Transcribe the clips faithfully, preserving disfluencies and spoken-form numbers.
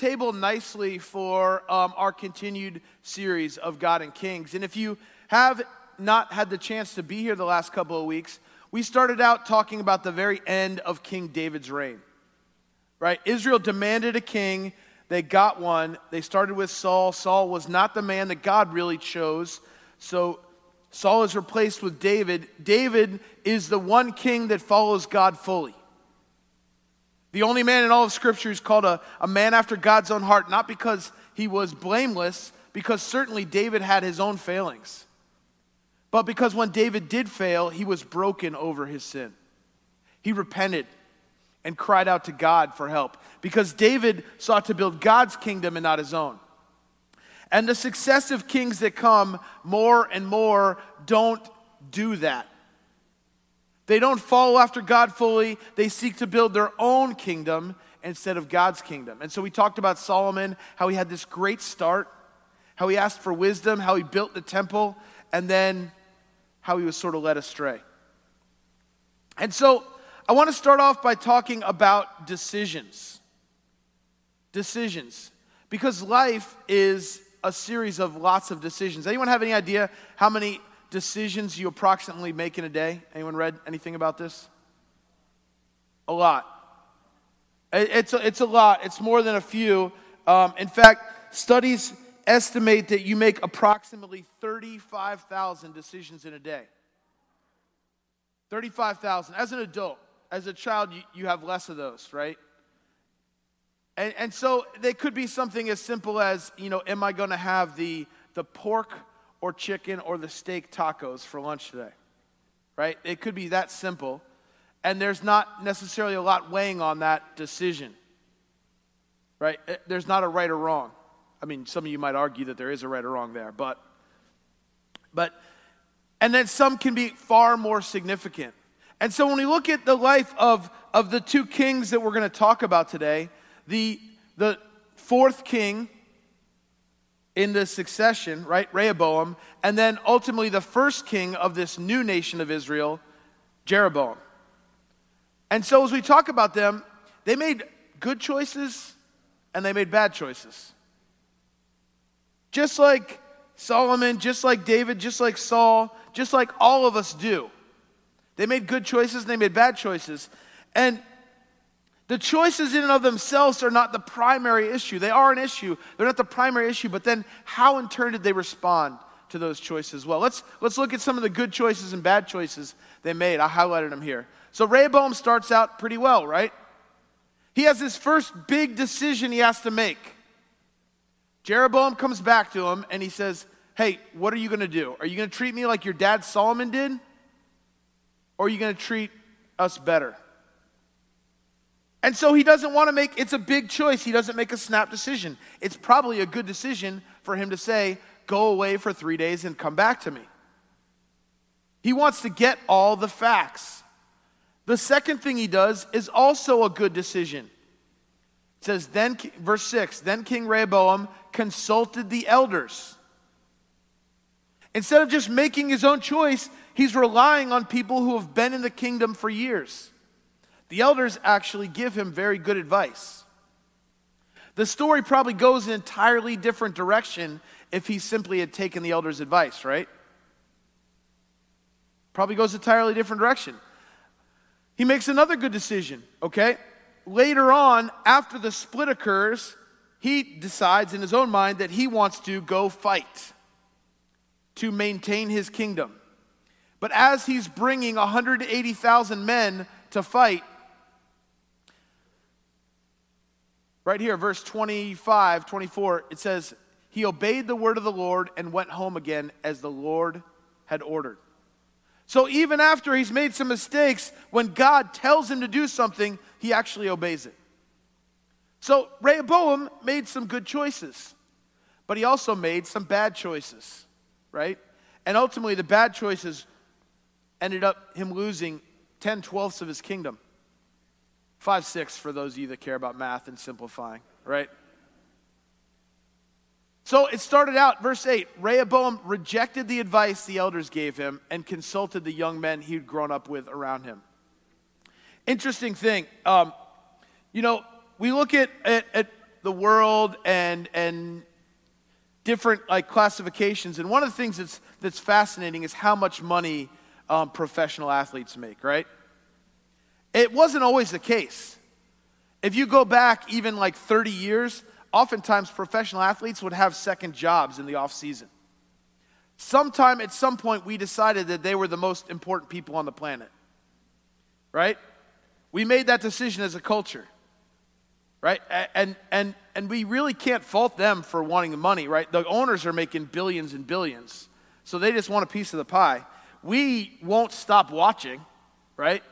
table nicely for um, our continued series of God and Kings. And if you have not had the chance to be here the last couple of weeks, we started out talking about the very end of King David's reign, right? Israel demanded a king. They got one. They started with Saul. Saul was not the man that God really chose. So Saul is replaced with David. David is the one king that follows God fully. The only man in all of Scripture who's called a, a man after God's own heart, not because he was blameless, because certainly David had his own failings, but because when David did fail, he was broken over his sin. He repented and cried out to God for help, because David sought to build God's kingdom and not his own. And the successive kings that come more and more don't do that. They don't follow after God fully. They seek to build their own kingdom instead of God's kingdom. And so we talked about Solomon, how he had this great start, how he asked for wisdom, how he built the temple, and then how he was sort of led astray. And so I want to start off by talking about decisions. Decisions. Because life is a series of lots of decisions. Anyone have any idea how many decisions you approximately make in a day? Anyone read anything about this? A lot. It's a, it's a lot. It's more than a few. Um, in fact, studies estimate that you make approximately thirty-five thousand decisions in a day. thirty-five thousand. As an adult, as a child, you, you have less of those, right? And, and so they could be something as simple as, you know, am I going to have the the pork or chicken or the steak tacos for lunch today, right? It could be that simple, and there's not necessarily a lot weighing on that decision, right? There's not a right or wrong. I mean, some of you might argue that there is a right or wrong there, but, but, and then some can be far more significant. And so when we look at the life of, of the two kings that we're going to talk about today, the, the fourth king in the succession, right, Rehoboam, and then ultimately the first king of this new nation of Israel, Jeroboam. And so as we talk about them, they made good choices and they made bad choices. Just like Solomon, just like David, just like Saul, just like all of us do. They made good choices and they made bad choices. And the choices in and of themselves are not the primary issue. They are an issue. They're not the primary issue, but then how in turn did they respond to those choices as well? Let's, let's look at some of the good choices and bad choices they made. I highlighted them here. So Rehoboam starts out pretty well, right? He has his first big decision he has to make. Jeroboam comes back to him and he says, hey, what are you going to do? Are you going to treat me like your dad Solomon did? Or are you going to treat us better? And so he doesn't want to make, it's a big choice. He doesn't make a snap decision. It's probably a good decision for him to say, go away for three days and come back to me. He wants to get all the facts. The second thing he does is also a good decision. It says, then, verse six, then King Rehoboam consulted the elders. Instead of just making his own choice, he's relying on people who have been in the kingdom for years. The elders actually give him very good advice. The story probably goes an entirely different direction if he simply had taken the elders' advice, right? Probably goes an entirely different direction. He makes another good decision, okay? Later on, after the split occurs, he decides in his own mind that he wants to go fight to maintain his kingdom. But as he's bringing one hundred eighty thousand men to fight, right here, verse twenty-five, twenty-four, it says, he obeyed the word of the Lord and went home again as the Lord had ordered. So even after he's made some mistakes, when God tells him to do something, he actually obeys it. So Rehoboam made some good choices, but he also made some bad choices, right? And ultimately the bad choices ended up him losing ten twelfths of his kingdom. five six for those of you that care about math and simplifying, right? So it started out, verse eight, Rehoboam rejected the advice the elders gave him and consulted the young men he'd grown up with around him. Interesting thing, um, you know, we look at, at, at the world and and different like classifications. And one of the things that's that's fascinating is how much money um, professional athletes make, right? It wasn't always the case. If you go back even like thirty years, oftentimes professional athletes would have second jobs in the off season. Sometime at some point we decided that they were the most important people on the planet, right? We made that decision as a culture, right? And and and we really can't fault them for wanting the money, right? The owners are making billions and billions, so they just want a piece of the pie. We won't stop watching, right?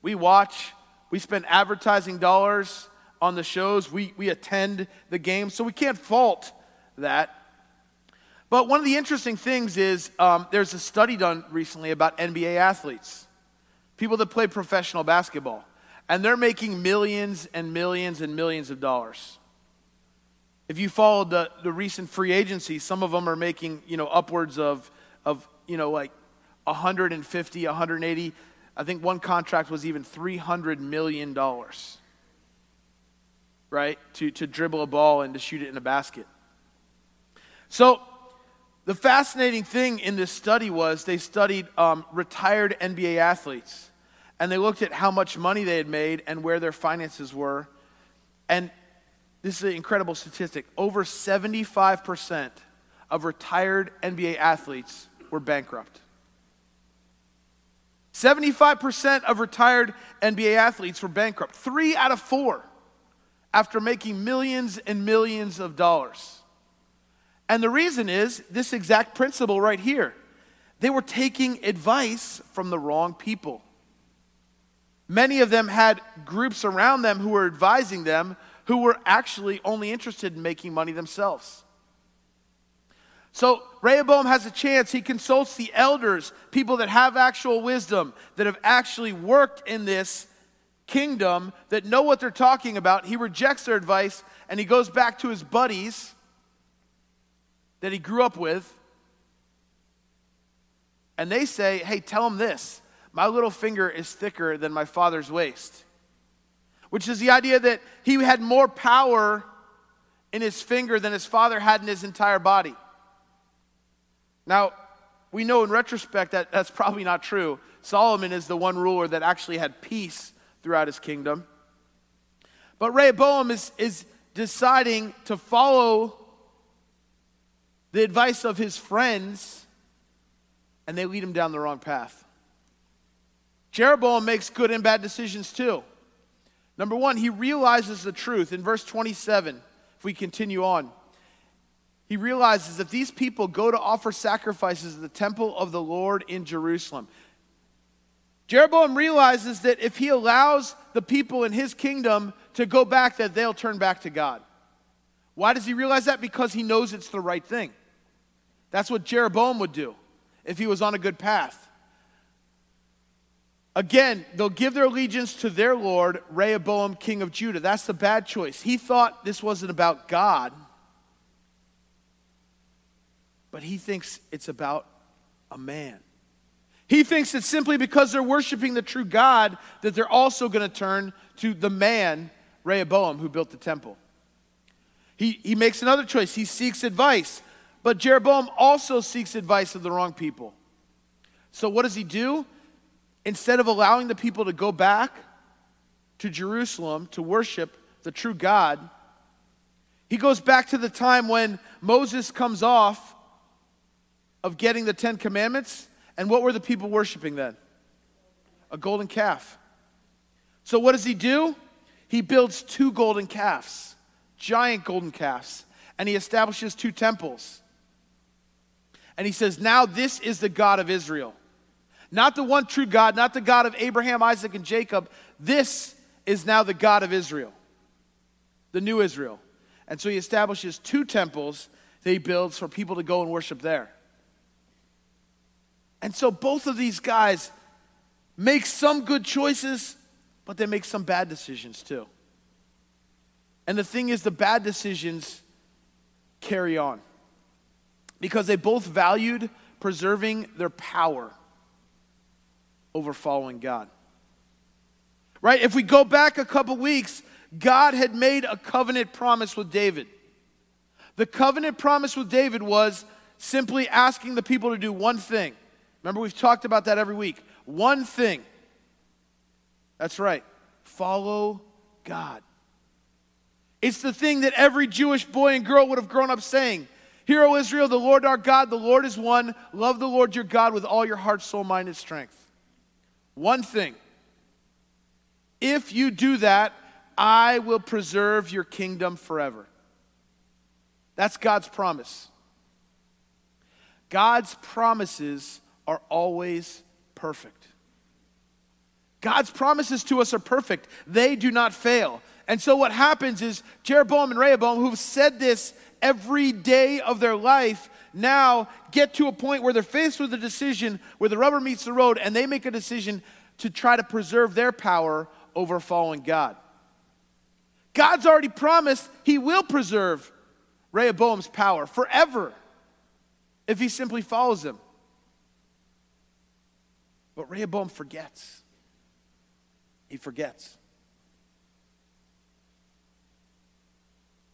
We watch, we spend advertising dollars on the shows, we, we attend the games, so we can't fault that. But one of the interesting things is um, there's a study done recently about N B A athletes, people that play professional basketball, and they're making millions and millions and millions of dollars. If you follow the, the recent free agency, some of them are making, you know, upwards of, of you know, like one hundred fifty, one hundred eighty. I think one contract was even three hundred million dollars, right, to, to dribble a ball and to shoot it in a basket. So the fascinating thing in this study was they studied um, retired N B A athletes, and they looked at how much money they had made and where their finances were. And this is an incredible statistic. Over seventy-five percent of retired N B A athletes were bankrupt. seventy-five percent of retired N B A athletes were bankrupt. Three out of four after making millions and millions of dollars. And the reason is this exact principle right here. They were taking advice from the wrong people. Many of them had groups around them who were advising them who were actually only interested in making money themselves. So Rehoboam has a chance. He consults the elders, people that have actual wisdom, that have actually worked in this kingdom, that know what they're talking about. He rejects their advice, and he goes back to his buddies that he grew up with, and they say, hey, tell him this. My little finger is thicker than my father's waist, which is the idea that he had more power in his finger than his father had in his entire body. Now, we know in retrospect that that's probably not true. Solomon is the one ruler that actually had peace throughout his kingdom. But Rehoboam is, is deciding to follow the advice of his friends, and they lead him down the wrong path. Jeroboam makes good and bad decisions too. Number one, he realizes the truth. In verse twenty-seven, if we continue on, he realizes if these people go to offer sacrifices at the temple of the Lord in Jerusalem. Jeroboam realizes that if he allows the people in his kingdom to go back, that they'll turn back to God. Why does he realize that? Because he knows it's the right thing. That's what Jeroboam would do if he was on a good path. Again, they'll give their allegiance to their Lord, Rehoboam, king of Judah. That's the bad choice. He thought this wasn't about God, but he thinks it's about a man. He thinks it's simply because they're worshiping the true God that they're also going to turn to the man, Rehoboam, who built the temple. He, he makes another choice. He seeks advice. But Jeroboam also seeks advice of the wrong people. So what does he do? Instead of allowing the people to go back to Jerusalem to worship the true God, he goes back to the time when Moses comes off of getting the Ten Commandments, and what were the people worshiping then? A golden calf. So what does he do? He builds two golden calves, giant golden calves, and he establishes two temples. And he says, now this is the God of Israel. Not the one true God, not the God of Abraham, Isaac, and Jacob. This is now the God of Israel, the new Israel. And so he establishes two temples that he builds for people to go and worship there. And so both of these guys make some good choices, but they make some bad decisions too. And the thing is, the bad decisions carry on because they both valued preserving their power over following God. Right? If we go back a couple weeks, God had made a covenant promise with David. The covenant promise with David was simply asking the people to do one thing. Remember, we've talked about that every week. One thing. That's right. Follow God. It's the thing that every Jewish boy and girl would have grown up saying. Hear, O Israel, the Lord our God, the Lord is one. Love the Lord your God with all your heart, soul, mind, and strength. One thing. If you do that, I will preserve your kingdom forever. That's God's promise. God's promises are always perfect. God's promises to us are perfect. They do not fail. And so what happens is Jeroboam and Rehoboam, who've said this every day of their life, now get to a point where they're faced with a decision where the rubber meets the road, and they make a decision to try to preserve their power over following God. God's already promised he will preserve Rehoboam's power forever if he simply follows him. But Rehoboam forgets. He forgets.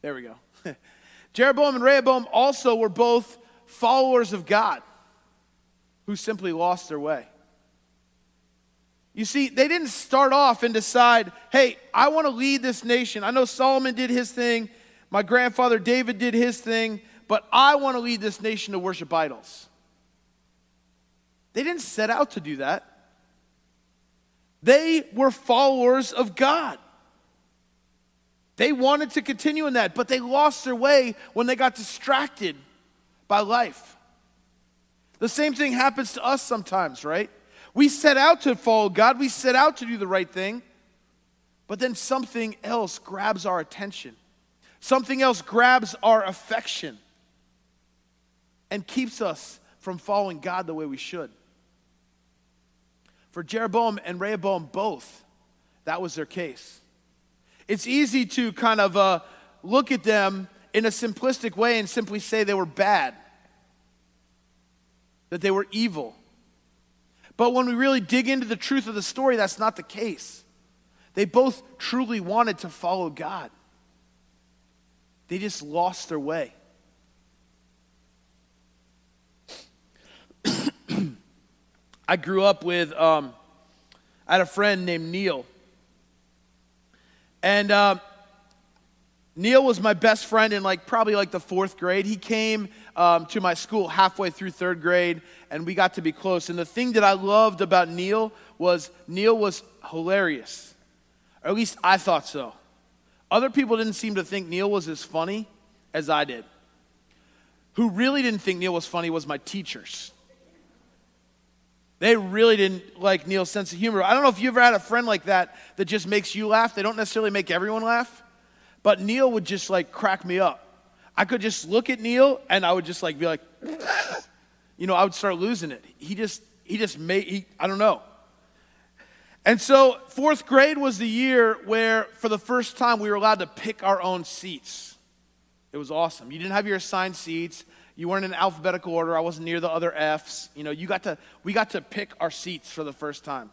There we go. Jeroboam and Rehoboam also were both followers of God who simply lost their way. You see, they didn't start off and decide, hey, I want to lead this nation. I know Solomon did his thing. My grandfather David did his thing. But I want to lead this nation to worship idols. They didn't set out to do that. They were followers of God. They wanted to continue in that, but they lost their way when they got distracted by life. The same thing happens to us sometimes, right? We set out to follow God. We set out to do the right thing. But then something else grabs our attention. Something else grabs our affection and keeps us from following God the way we should. For Jeroboam and Rehoboam both, that was their case. It's easy to kind of uh, look at them in a simplistic way and simply say they were bad, that they were evil. But when we really dig into the truth of the story, that's not the case. They both truly wanted to follow God. They just lost their way. I grew up with, um, I had a friend named Neil. And uh, Neil was my best friend in like probably like the fourth grade. He came um, to my school halfway through third grade, and we got to be close. And the thing that I loved about Neil was Neil was hilarious. Or at least I thought so. Other people didn't seem to think Neil was as funny as I did. Who really didn't think Neil was funny was my teachers. They really didn't like Neil's sense of humor. I don't know if you ever had a friend like that that just makes you laugh. They don't necessarily make everyone laugh. But Neil would just like crack me up. I could just look at Neil and I would just like be like, you know, I would start losing it. He just, he just made, he, I don't know. And so fourth grade was the year where for the first time we were allowed to pick our own seats. It was awesome. You didn't have your assigned seats. You weren't in alphabetical order. I wasn't near the other F's. You know, you got to, we got to pick our seats for the first time.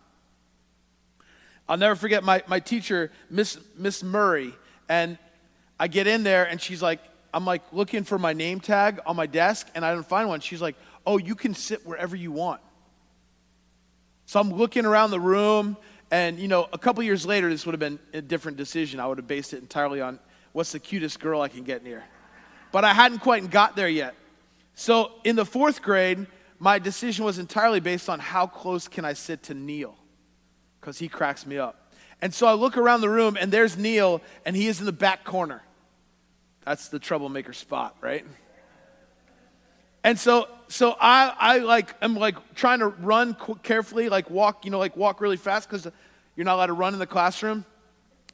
I'll never forget my, my teacher, Miss Miss Murray, and I get in there and she's like, I'm like looking for my name tag on my desk and I didn't find one. She's like, oh, you can sit wherever you want. So I'm looking around the room and, you know, a couple years later, this would have been a different decision. I would have based it entirely on what's the cutest girl I can get near. But I hadn't quite got there yet. So in the fourth grade, my decision was entirely based on how close can I sit to Neil, because he cracks me up. And so I look around the room, and there's Neil, and he is in the back corner. That's the troublemaker spot, right? And so, so I, I like, I'm like trying to run carefully, like walk, you know, like walk really fast, because you're not allowed to run in the classroom.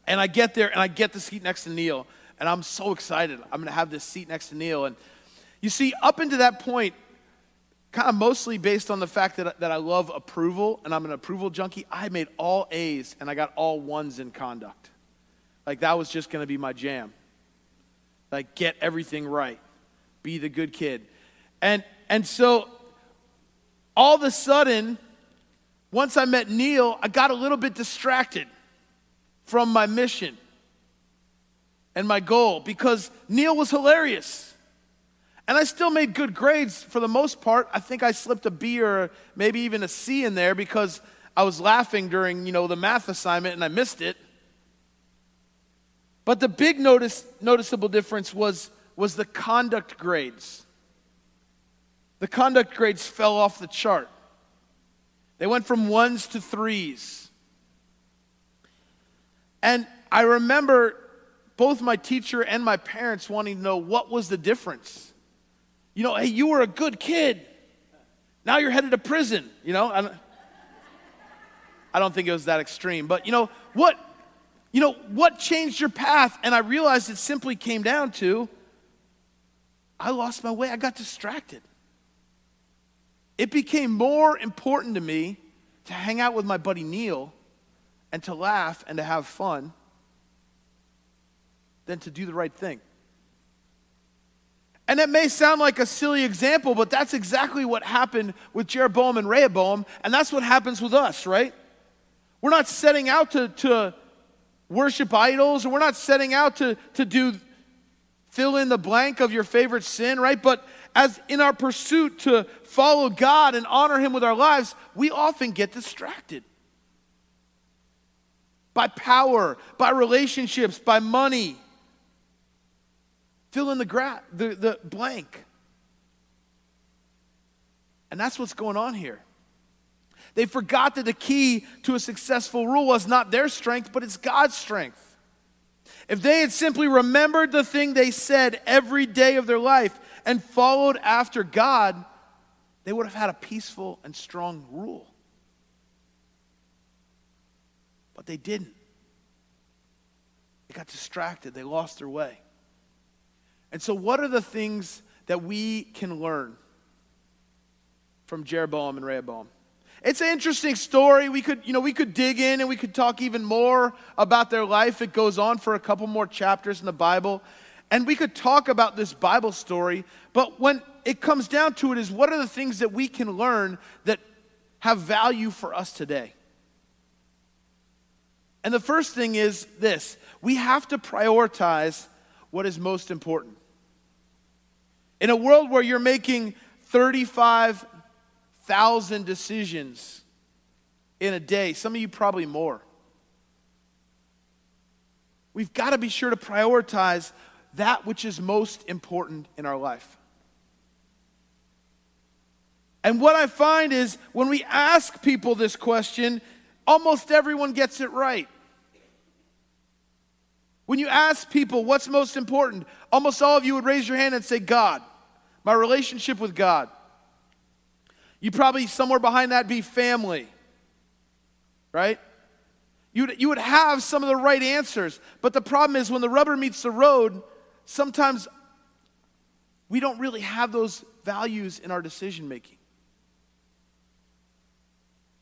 And I get there, and I get the seat next to Neil, and I'm so excited. I'm going to have this seat next to Neil, and you see, up until that point, kind of mostly based on the fact that, that I love approval and I'm an approval junkie, I made all A's and I got all ones in conduct. Like that was just going to be my jam. Like get everything right. Be the good kid. And and so all of a sudden, once I met Neil, I got a little bit distracted from my mission. and my goal, because Neil was hilarious. And I still made good grades for the most part. I think I slipped a B or maybe even a C in there because I was laughing during, you know, the math assignment and I missed it. But the big notice, noticeable difference was, was the conduct grades. The conduct grades fell off the chart. They went from ones to threes. And I remember both my teacher and my parents wanting to know what was the difference. You know, hey, you were a good kid. Now you're headed to prison. You know, I don't, I don't think it was that extreme. But, you know, what, you know, what changed your path? And I realized it simply came down to I lost my way. I got distracted. It became more important to me to hang out with my buddy Neil and to laugh and to have fun than to do the right thing. And that may sound like a silly example, but that's exactly what happened with Jeroboam and Rehoboam, and that's what happens with us, right? We're not setting out to, to worship idols, and we're not setting out to, to do fill in the blank of your favorite sin, right? But as in our pursuit to follow God and honor Him with our lives, we often get distracted by power, by relationships, by money. Fill in the, gra- the, the blank. And that's what's going on here. They forgot that the key to a successful rule was not their strength, but it's God's strength. If they had simply remembered the thing they said every day of their life and followed after God, they would have had a peaceful and strong rule. But they didn't. They got distracted. They lost their way. And so what are the things that we can learn from Jeroboam and Rehoboam? It's an interesting story. We could, you know, we could dig in and we could talk even more about their life. It goes on for a couple more chapters in the Bible. And we could talk about this Bible story. But when it comes down to it is what are the things that we can learn that have value for us today? And the first thing is this. We have to prioritize what is most important. In a world where you're making thirty-five thousand decisions in a day, some of you probably more. We've got to be sure to prioritize that which is most important in our life. And what I find is when we ask people this question, almost everyone gets it right. When you ask people what's most important, almost all of you would raise your hand and say, God, my relationship with God. You probably, somewhere behind that, be family, right? You'd, you would have some of the right answers, but the problem is when the rubber meets the road, sometimes we don't really have those values in our decision-making.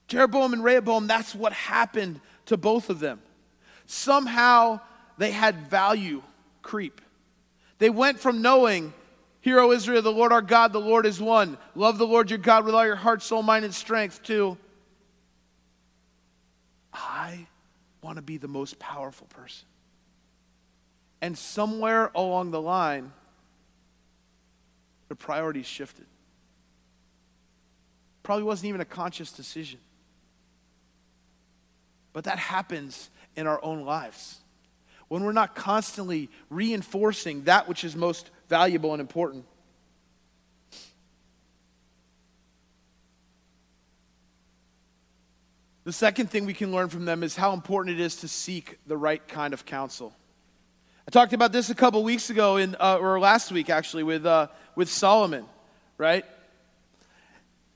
Jeroboam and Rehoboam, that's what happened to both of them. Somehow they had value creep. They went from knowing, Hear, O Israel, the Lord our God, the Lord is one. Love the Lord your God with all your heart, soul, mind, and strength. Too. I want to be the most powerful person. And somewhere along the line, their priorities shifted. Probably wasn't even a conscious decision. But that happens in our own lives. When we're not constantly reinforcing that which is most valuable and important. The second thing we can learn from them is how important it is to seek the right kind of counsel. I talked about this a couple weeks ago, in uh, or last week actually, with uh, with Solomon, right?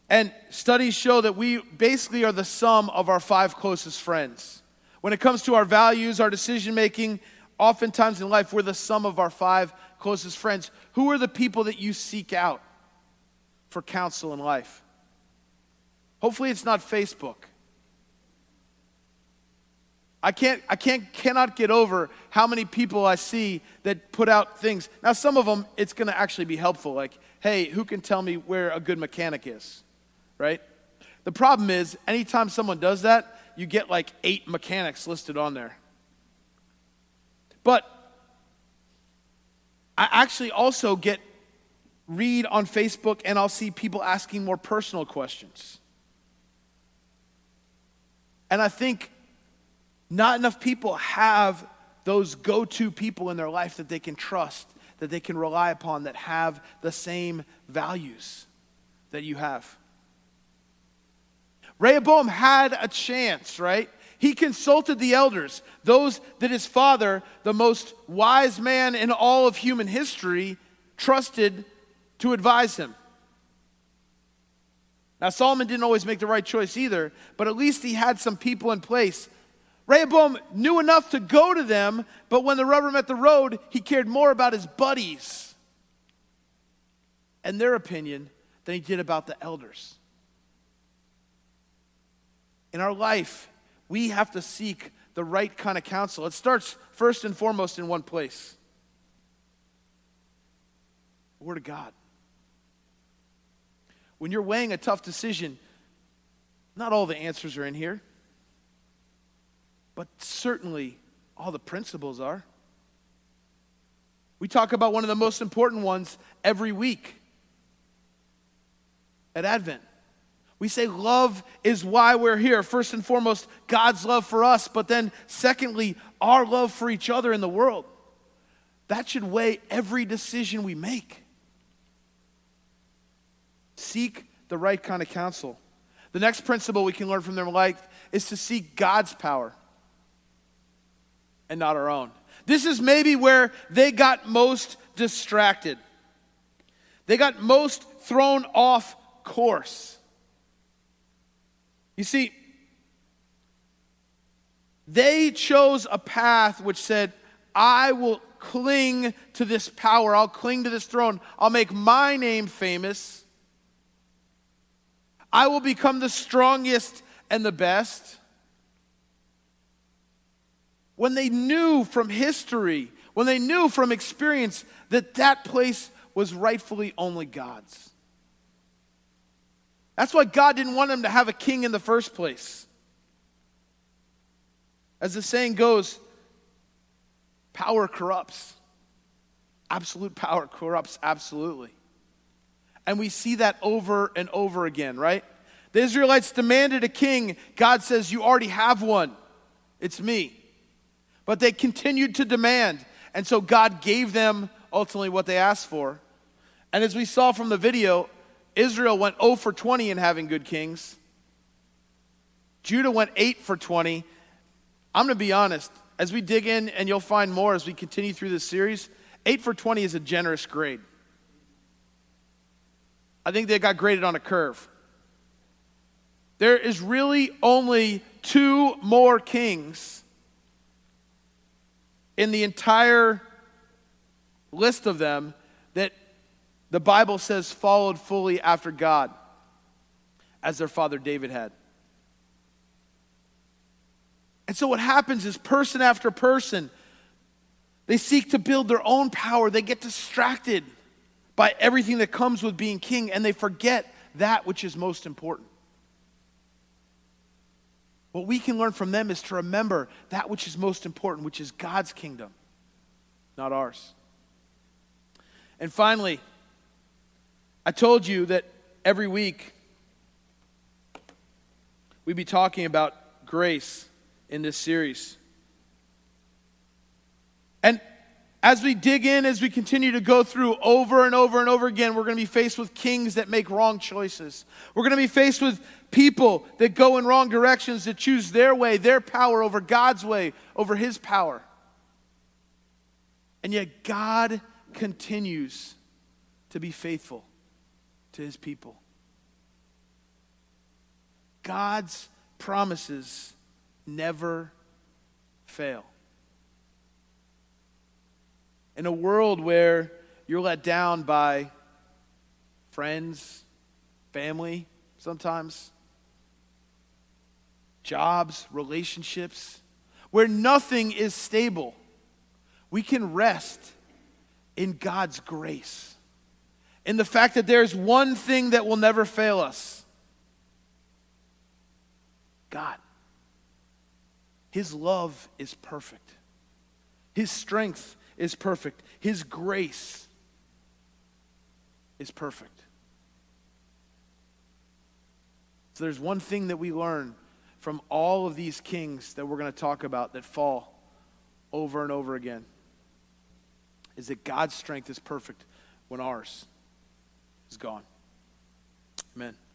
And studies show that we basically are the sum of our five closest friends. When it comes to our values, our decision making, oftentimes in life, we're the sum of our five closest friends. Who are the people that you seek out for counsel in life? Hopefully it's not Facebook. I can't, I can't, cannot get over how many people I see that put out things. Now, some of them, it's going to actually be helpful. Like, hey, who can tell me where a good mechanic is, right? The problem is, anytime someone does that, you get like eight mechanics listed on there. But I actually also get read on Facebook and I'll see people asking more personal questions. And I think not enough people have those go-to people in their life that they can trust, that they can rely upon, that have the same values that you have. Rehoboam had a chance, right? He consulted the elders, those that his father, the most wise man in all of human history, trusted to advise him. Now, Solomon didn't always make the right choice either, but at least he had some people in place. Rehoboam knew enough to go to them, but when the rubber met the road, he cared more about his buddies and their opinion than he did about the elders. In our life, we have to seek the right kind of counsel. It starts first and foremost in one place: the Word of God. When you're weighing a tough decision, not all the answers are in here, but certainly all the principles are. We talk about one of the most important ones every week at Advent. We say love is why we're here. First and foremost, God's love for us, but then secondly, our love for each other in the world. That should weigh every decision we make. Seek the right kind of counsel. The next principle we can learn from their life is to seek God's power and not our own. This is maybe where they got most distracted. They got most thrown off course. You see, they chose a path which said, I will cling to this power. I'll cling to this throne. I'll make my name famous. I will become the strongest and the best. When they knew from history, when they knew from experience that that place was rightfully only God's. That's why God didn't want him to have a king in the first place. As the saying goes, power corrupts. Absolute power corrupts absolutely. And we see that over and over again, right? The Israelites demanded a king. God says, you already have one. It's me. But they continued to demand. And so God gave them ultimately what they asked for. And as we saw from the video, Israel went zero for twenty in having good kings. Judah went eight for twenty. I'm going to be honest. As we dig in, and you'll find more as we continue through this series, eight for twenty is a generous grade. I think they got graded on a curve. There is really only two more kings in the entire list of them that the Bible says followed fully after God, as their father David had. And so what happens is person after person, they seek to build their own power. They get distracted by everything that comes with being king, and they forget that which is most important. What we can learn from them is to remember that which is most important, which is God's kingdom, not ours. And finally, I told you that every week we'd be talking about grace in this series. And as we dig in, as we continue to go through over and over and over again, we're going to be faced with kings that make wrong choices. We're going to be faced with people that go in wrong directions, that choose their way, their power over God's way, over his power. And yet God continues to be faithful to his people. God's promises never fail. In a world where you're let down by friends, family, sometimes, jobs, relationships, where nothing is stable, we can rest in God's grace. In the fact that there is one thing that will never fail us: God. His love is perfect. His strength is perfect. His grace is perfect. So there's one thing that we learn from all of these kings that we're going to talk about that fall over and over again, is that God's strength is perfect when ours is gone. Amen.